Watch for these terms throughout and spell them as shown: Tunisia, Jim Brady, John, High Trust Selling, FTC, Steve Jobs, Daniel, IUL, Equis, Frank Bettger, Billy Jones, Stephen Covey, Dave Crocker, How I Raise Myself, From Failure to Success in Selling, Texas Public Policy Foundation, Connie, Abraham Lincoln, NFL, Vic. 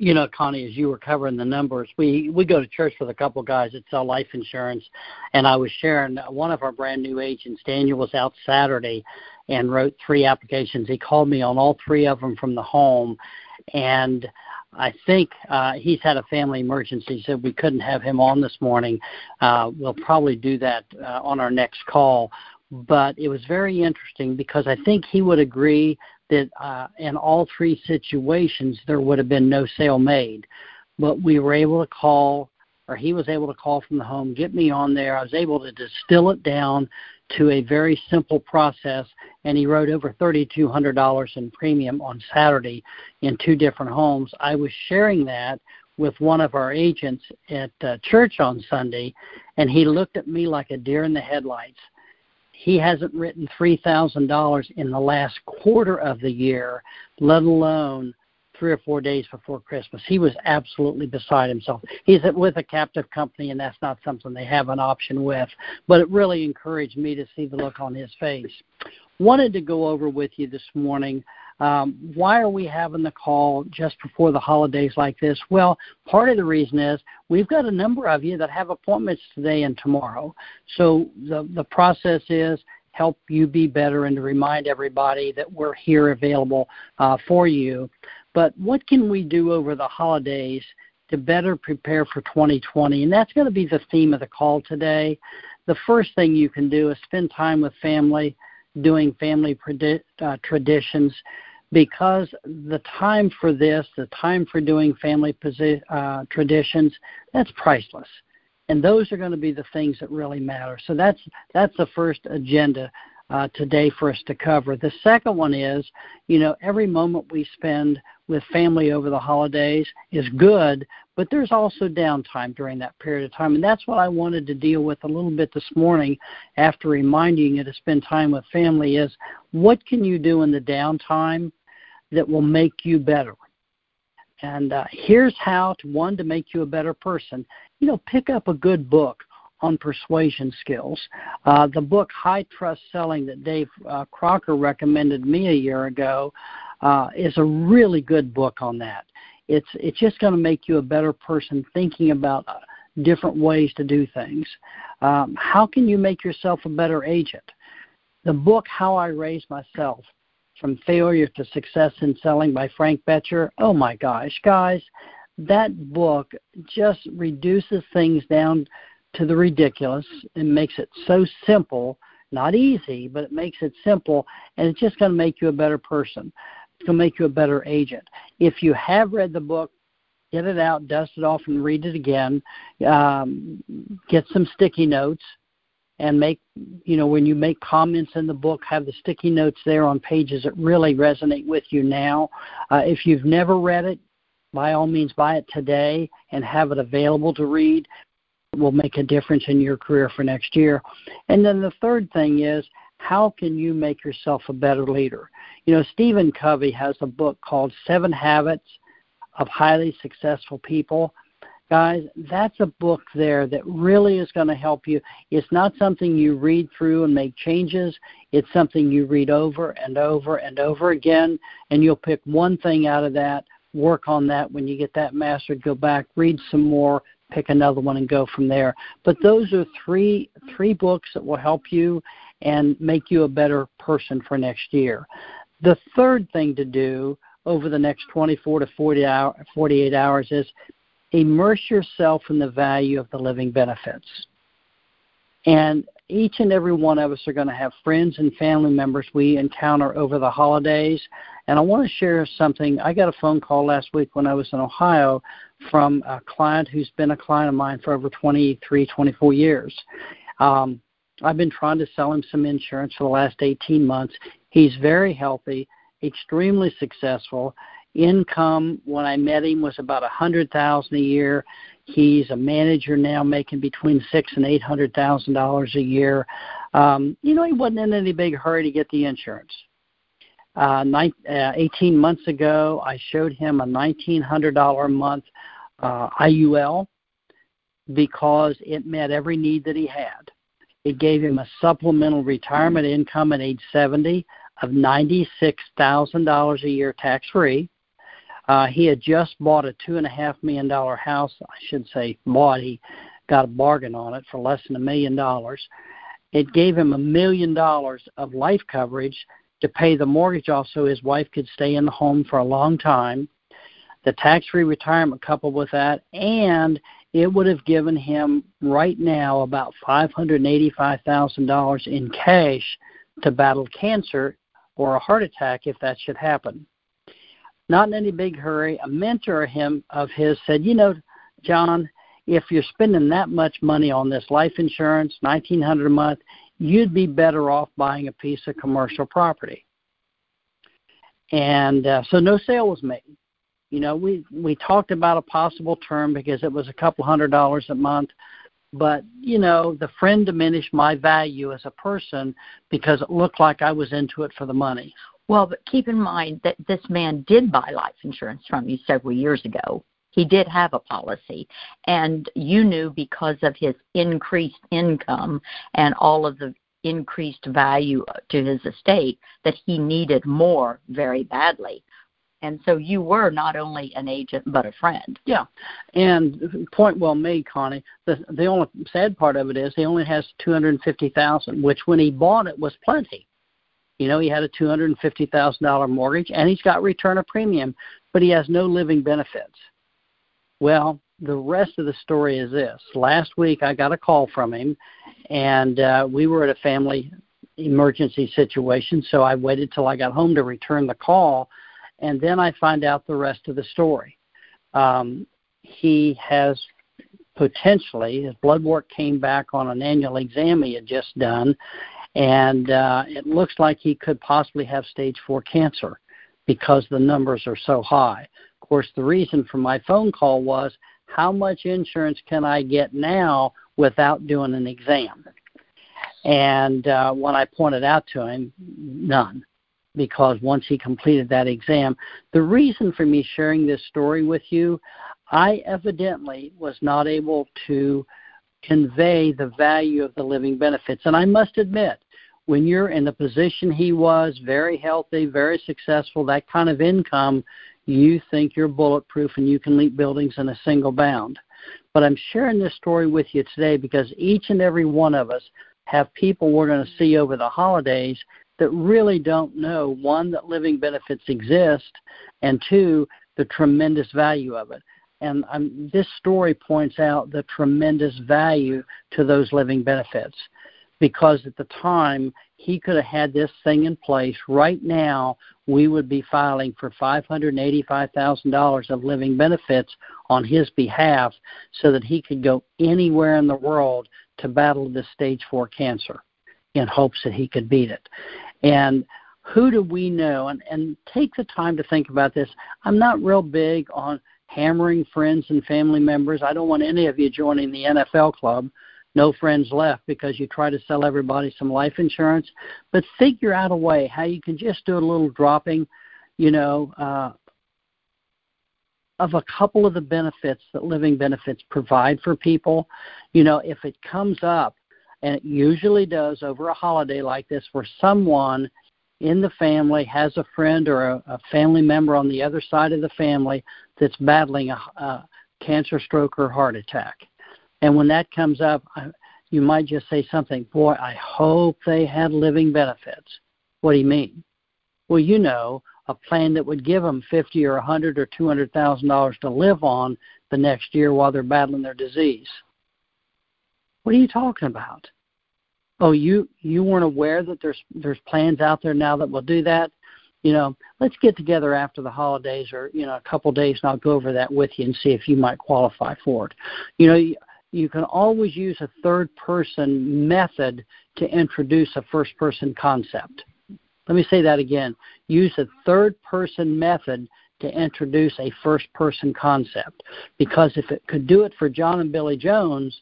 you know, Connie, as you were covering the numbers, we go to church with a couple guys that sell life insurance, and I was sharing one of our brand new agents, Daniel, was out Saturday and wrote 3 applications. He called me on all 3 of them from the home, and I think he's had a family emergency, so we couldn't have him on this morning. We'll probably do that on our next call. But it was very interesting because I think he would agree that in all 3 situations there would have been no sale made. But we were able to call, or he was able to call from the home, get me on there. I was able to distill it down to a very simple process, and he wrote over $3,200 in premium on Saturday in 2 different homes. I was sharing that with one of our agents at church on Sunday, and he looked at me like a deer in the headlights. He hasn't written $3,000 in the last quarter of the year, let alone 3 or 4 days before Christmas. He was absolutely beside himself. He's with a captive company, and that's not something they have an option with. But it really encouraged me to see the look on his face. Wanted to go over with you this morning, why are we having the call just before the holidays like this? Well, part of the reason is we've got a number of you that have appointments today and tomorrow. So the process is help you be better and to remind everybody that we're here available for you. But what can we do over the holidays to better prepare for 2020? And that's going to be the theme of the call today. The first thing you can do is spend time with family, doing family traditions, because the time for this, the time for doing family traditions, that's priceless. And those are going to be the things that really matter. So that's the first agenda today for us to cover. The second one is, you know, every moment we spend with family over the holidays is good, but there's also downtime during that period of time. And that's what I wanted to deal with a little bit this morning after reminding you to spend time with family is what can you do in the downtime that will make you better? And here's how, to make you a better person. You know, pick up a good book on persuasion skills. The book High Trust Selling that Dave Crocker recommended me a year ago is a really good book on that. It's just going to make you a better person thinking about different ways to do things. How can you make yourself a better agent? The book How I Raise Myself, From Failure to Success in Selling by Frank Bettger. Oh my gosh, guys, that book just reduces things down to the ridiculous and makes it so simple, not easy, but it makes it simple, and it's just going to make you a better person. It's going to make you a better agent. If you have read the book, get it out, dust it off, and read it again. Get some sticky notes and make, you know, when you make comments in the book, have the sticky notes there on pages that really resonate with you now. If you've never read it, by all means, buy it today and have it available to read. It will make a difference in your career for next year. And then the third thing is, how can you make yourself a better leader? You know, Stephen Covey has a book called 7 Habits of Highly Successful People. Guys, that's a book there that really is going to help you. It's not something you read through and make changes. It's something you read over and over and over again, and you'll pick one thing out of that, work on that. When you get that mastered, go back, read some more, pick another one, and go from there. But those are three books that will help you and make you a better person for next year. The third thing to do over the next 24 to 48 hours is immerse yourself in the value of the living benefits. And each and every one of us are going to have friends and family members we encounter over the holidays. And I want to share something. I got a phone call last week when I was in Ohio from a client who's been a client of mine for over 23, 24 years. I've been trying to sell him some insurance for the last 18 months. He's very healthy, extremely successful. Income when I met him was about $100,000 a year. He's a manager now, making between $600,000 and $800,000 a year. You know, he wasn't in any big hurry to get the insurance. 18 months ago, I showed him a $1,900 a month IUL because it met every need that he had. It gave him a supplemental retirement income at age 70. Of $96,000 a year tax-free. He had just bought a $2.5 million house. I should say bought. He got a bargain on it for less than $1 million. It gave him $1 million of life coverage to pay the mortgage off so his wife could stay in the home for a long time. The tax-free retirement coupled with that, and it would have given him right now about $585,000 in cash to battle cancer or a heart attack if that should happen. Not in any big hurry. A mentor of his said, you know, John, if you're spending that much money on this life insurance, $1,900 a month, you'd be better off buying a piece of commercial property. And so no sale was made. You know, we talked about a possible term because it was a couple $100 a month. But, you know, the friend diminished my value as a person because it looked like I was into it for the money. Well, but keep in mind that this man did buy life insurance from you several years ago. He did have a policy, and you knew because of his increased income and all of the increased value to his estate that he needed more very badly. And so you were not only an agent but a friend. Yeah, and point well made, Connie. The only sad part of it is he only has $250,000, which when he bought it was plenty. You know, he had a $250,000 mortgage, and he's got return of premium, but he has no living benefits. Well, the rest of the story is this. Last week, I got a call from him, and we were at a family emergency situation, so I waited till I got home to return the call, and then I find out the rest of the story. He has potentially, his blood work came back on an annual exam he had just done, and it looks like he could possibly have stage 4 cancer because the numbers are so high. Of course, the reason for my phone call was, how much insurance can I get now without doing an exam? And when I pointed out to him, none, because once he completed that exam. The reason for me sharing this story with you, I evidently was not able to convey the value of the living benefits. And I must admit, when you're in the position he was, very healthy, very successful, that kind of income, you think you're bulletproof and you can leap buildings in a single bound. But I'm sharing this story with you today because each and every one of us have people we're going to see over the holidays that really don't know, one, that living benefits exist, and two, the tremendous value of it. And this story points out the tremendous value to those living benefits, because at the time he could have had this thing in place. Right now, we would be filing for $585,000 of living benefits on his behalf so that he could go anywhere in the world to battle this stage 4 cancer in hopes that he could beat it. And who do we know? And take the time to think about this. I'm not real big on hammering friends and family members. I don't want any of you joining the NFL club, no friends left, because you try to sell everybody some life insurance. But figure out a way how you can just do a little dropping, you know, of a couple of the benefits that living benefits provide for people. You know, if it comes up, and it usually does over a holiday like this where someone in the family has a friend or a family member on the other side of the family that's battling a cancer, stroke, or heart attack. And when that comes up, you might just say something, boy, I hope they had living benefits. What do you mean? Well, you know, a plan that would give them $50 or $100 or $200,000 to live on the next year while they're battling their disease. What are you talking about? Oh, you weren't aware that there's plans out there now that will do that? You know, let's get together after the holidays or, you know, a couple days, and I'll go over that with you and see if you might qualify for it. You know, you can always use a third-person method to introduce a first-person concept. Let me say that again. Use a third-person method to introduce a first-person concept, because if it could do it for John and Billy Jones,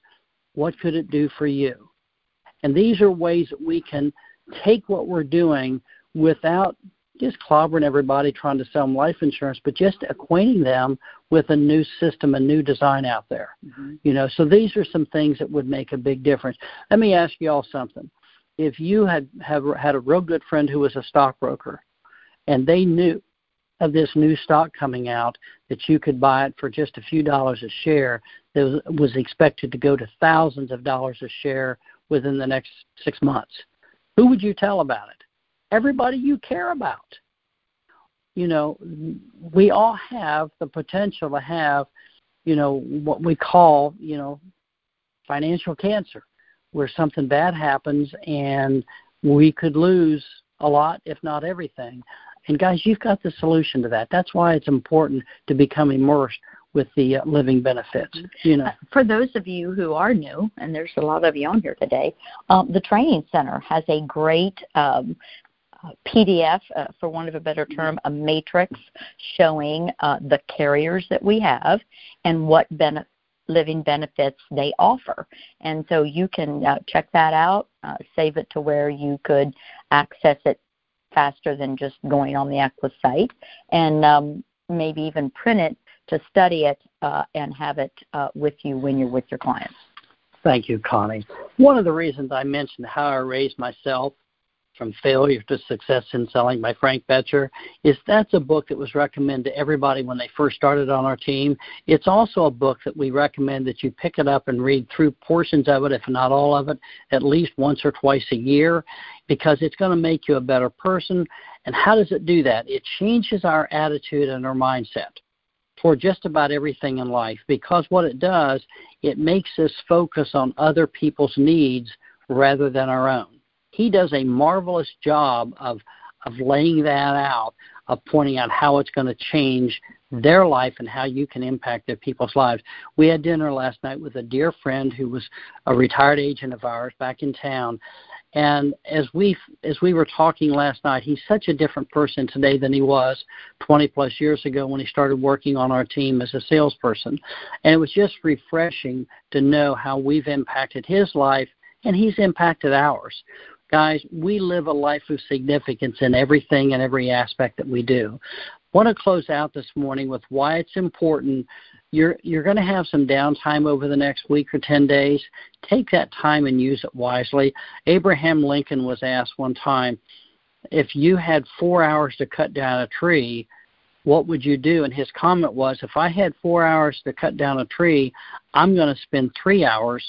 what could it do for you? And these are ways that we can take what we're doing without just clobbering everybody trying to sell them life insurance, but just acquainting them with a new system, a new design out there. Mm-hmm. You know, so these are some things that would make a big difference. Let me ask you all something. If you had had a real good friend who was a stockbroker and they knew of this new stock coming out, that you could buy it for just a few dollars a share that was expected to go to thousands of dollars a share within the next 6 months. Who would you tell about it? Everybody you care about. You know, we all have the potential to have, you know, what we call, you know, financial cancer, where something bad happens and we could lose a lot, if not everything. And guys, you've got the solution to that. That's why it's important to become immersed with the living benefits. You know, for those of you who are new, and there's a lot of you on here today, the training center has a great PDF, for want of a better term, a matrix showing the carriers that we have and what living benefits they offer. And so you can check that out, save it to where you could access it faster than just going on the Equis site, and maybe even print it to study it and have it with you when you're with your clients. Thank you, Connie. One of the reasons I mentioned How I Raised Myself, From Failure to Success in Selling by Frank Bettger, is that's a book that was recommended to everybody when they first started on our team. It's also a book that we recommend that you pick it up and read through portions of it, if not all of it, at least once or twice a year, because it's going to make you a better person. And how does it do that? It changes our attitude and our mindset for just about everything in life, because what it does, it makes us focus on other people's needs rather than our own. He does a marvelous job of laying that out, of pointing out how it's going to change their life and how you can impact their people's lives. We had dinner last night with a dear friend who was a retired agent of ours back in town, and as we were talking last night, he's such a different person today than he was 20-plus years ago when he started working on our team as a salesperson. And it was just refreshing to know how we've impacted his life and he's impacted ours. Guys, we live a life of significance in everything and every aspect that we do. I want to close out this morning with why it's important. You're going to have some downtime over the next week or 10 days. Take that time and use it wisely. Abraham Lincoln was asked one time, if you had 4 hours to cut down a tree, what would you do? And his comment was, if I had 4 hours to cut down a tree, I'm going to spend 3 hours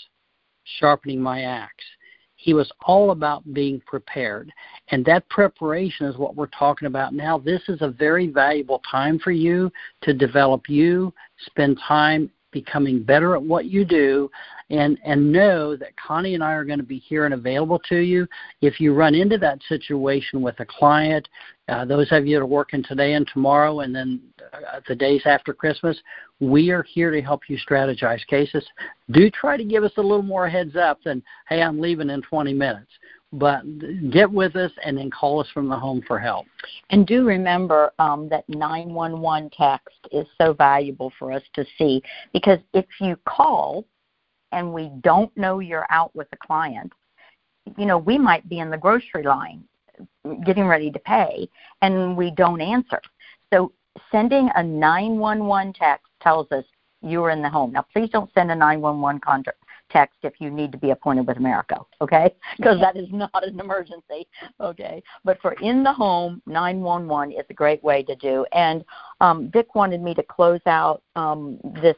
sharpening my axe. He was all about being prepared, and that preparation is what we're talking about now. This is a very valuable time for you to develop you, spend time becoming better at what you do, and know that Connie and I are going to be here and available to you. If you run into that situation with a client, those of you that are working today and tomorrow and then the days after Christmas, we are here to help you strategize cases. Do try to give us a little more heads up than, hey, I'm leaving in 20 minutes. But get with us and then call us from the home for help. And do remember that 911 text is so valuable for us to see, because if you call and we don't know you're out with a client, you know, we might be in the grocery line getting ready to pay and we don't answer. So sending a 911 text tells us you're in the home. Now, please don't send a 911 text if you need to be appointed with America, okay? Because that is not an emergency, okay? But for in the home, 911 is a great way to do. And Vic wanted me to close out this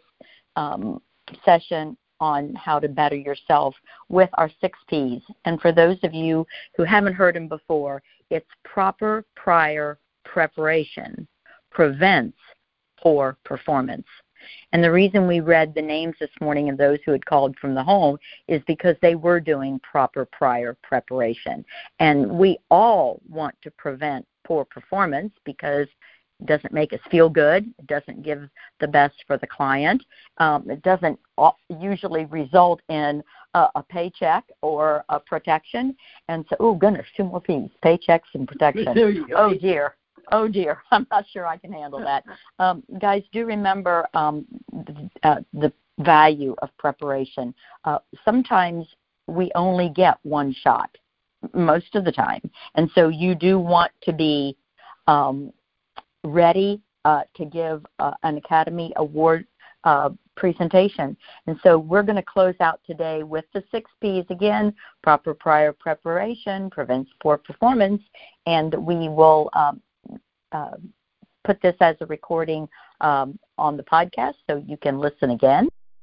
session on how to better yourself with our 6 Ps. And for those of you who haven't heard them before, it's proper prior preparation prevents poor performance. And the reason we read the names this morning of those who had called from the home is because they were doing proper prior preparation. And we all want to prevent poor performance because it doesn't make us feel good. It doesn't give the best for the client. It doesn't usually result in a paycheck or a protection. And so, oh, goodness, 2 more Ps, paychecks and protection. Oh, dear. Oh, dear, I'm not sure I can handle that. Guys, do remember the value of preparation. Sometimes we only get one shot most of the time. And so you do want to be ready to give an Academy Award presentation. And so we're going to close out today with the 6 Ps again. Proper prior preparation prevents poor performance. And we will... put this as a recording on the podcast so you can listen again.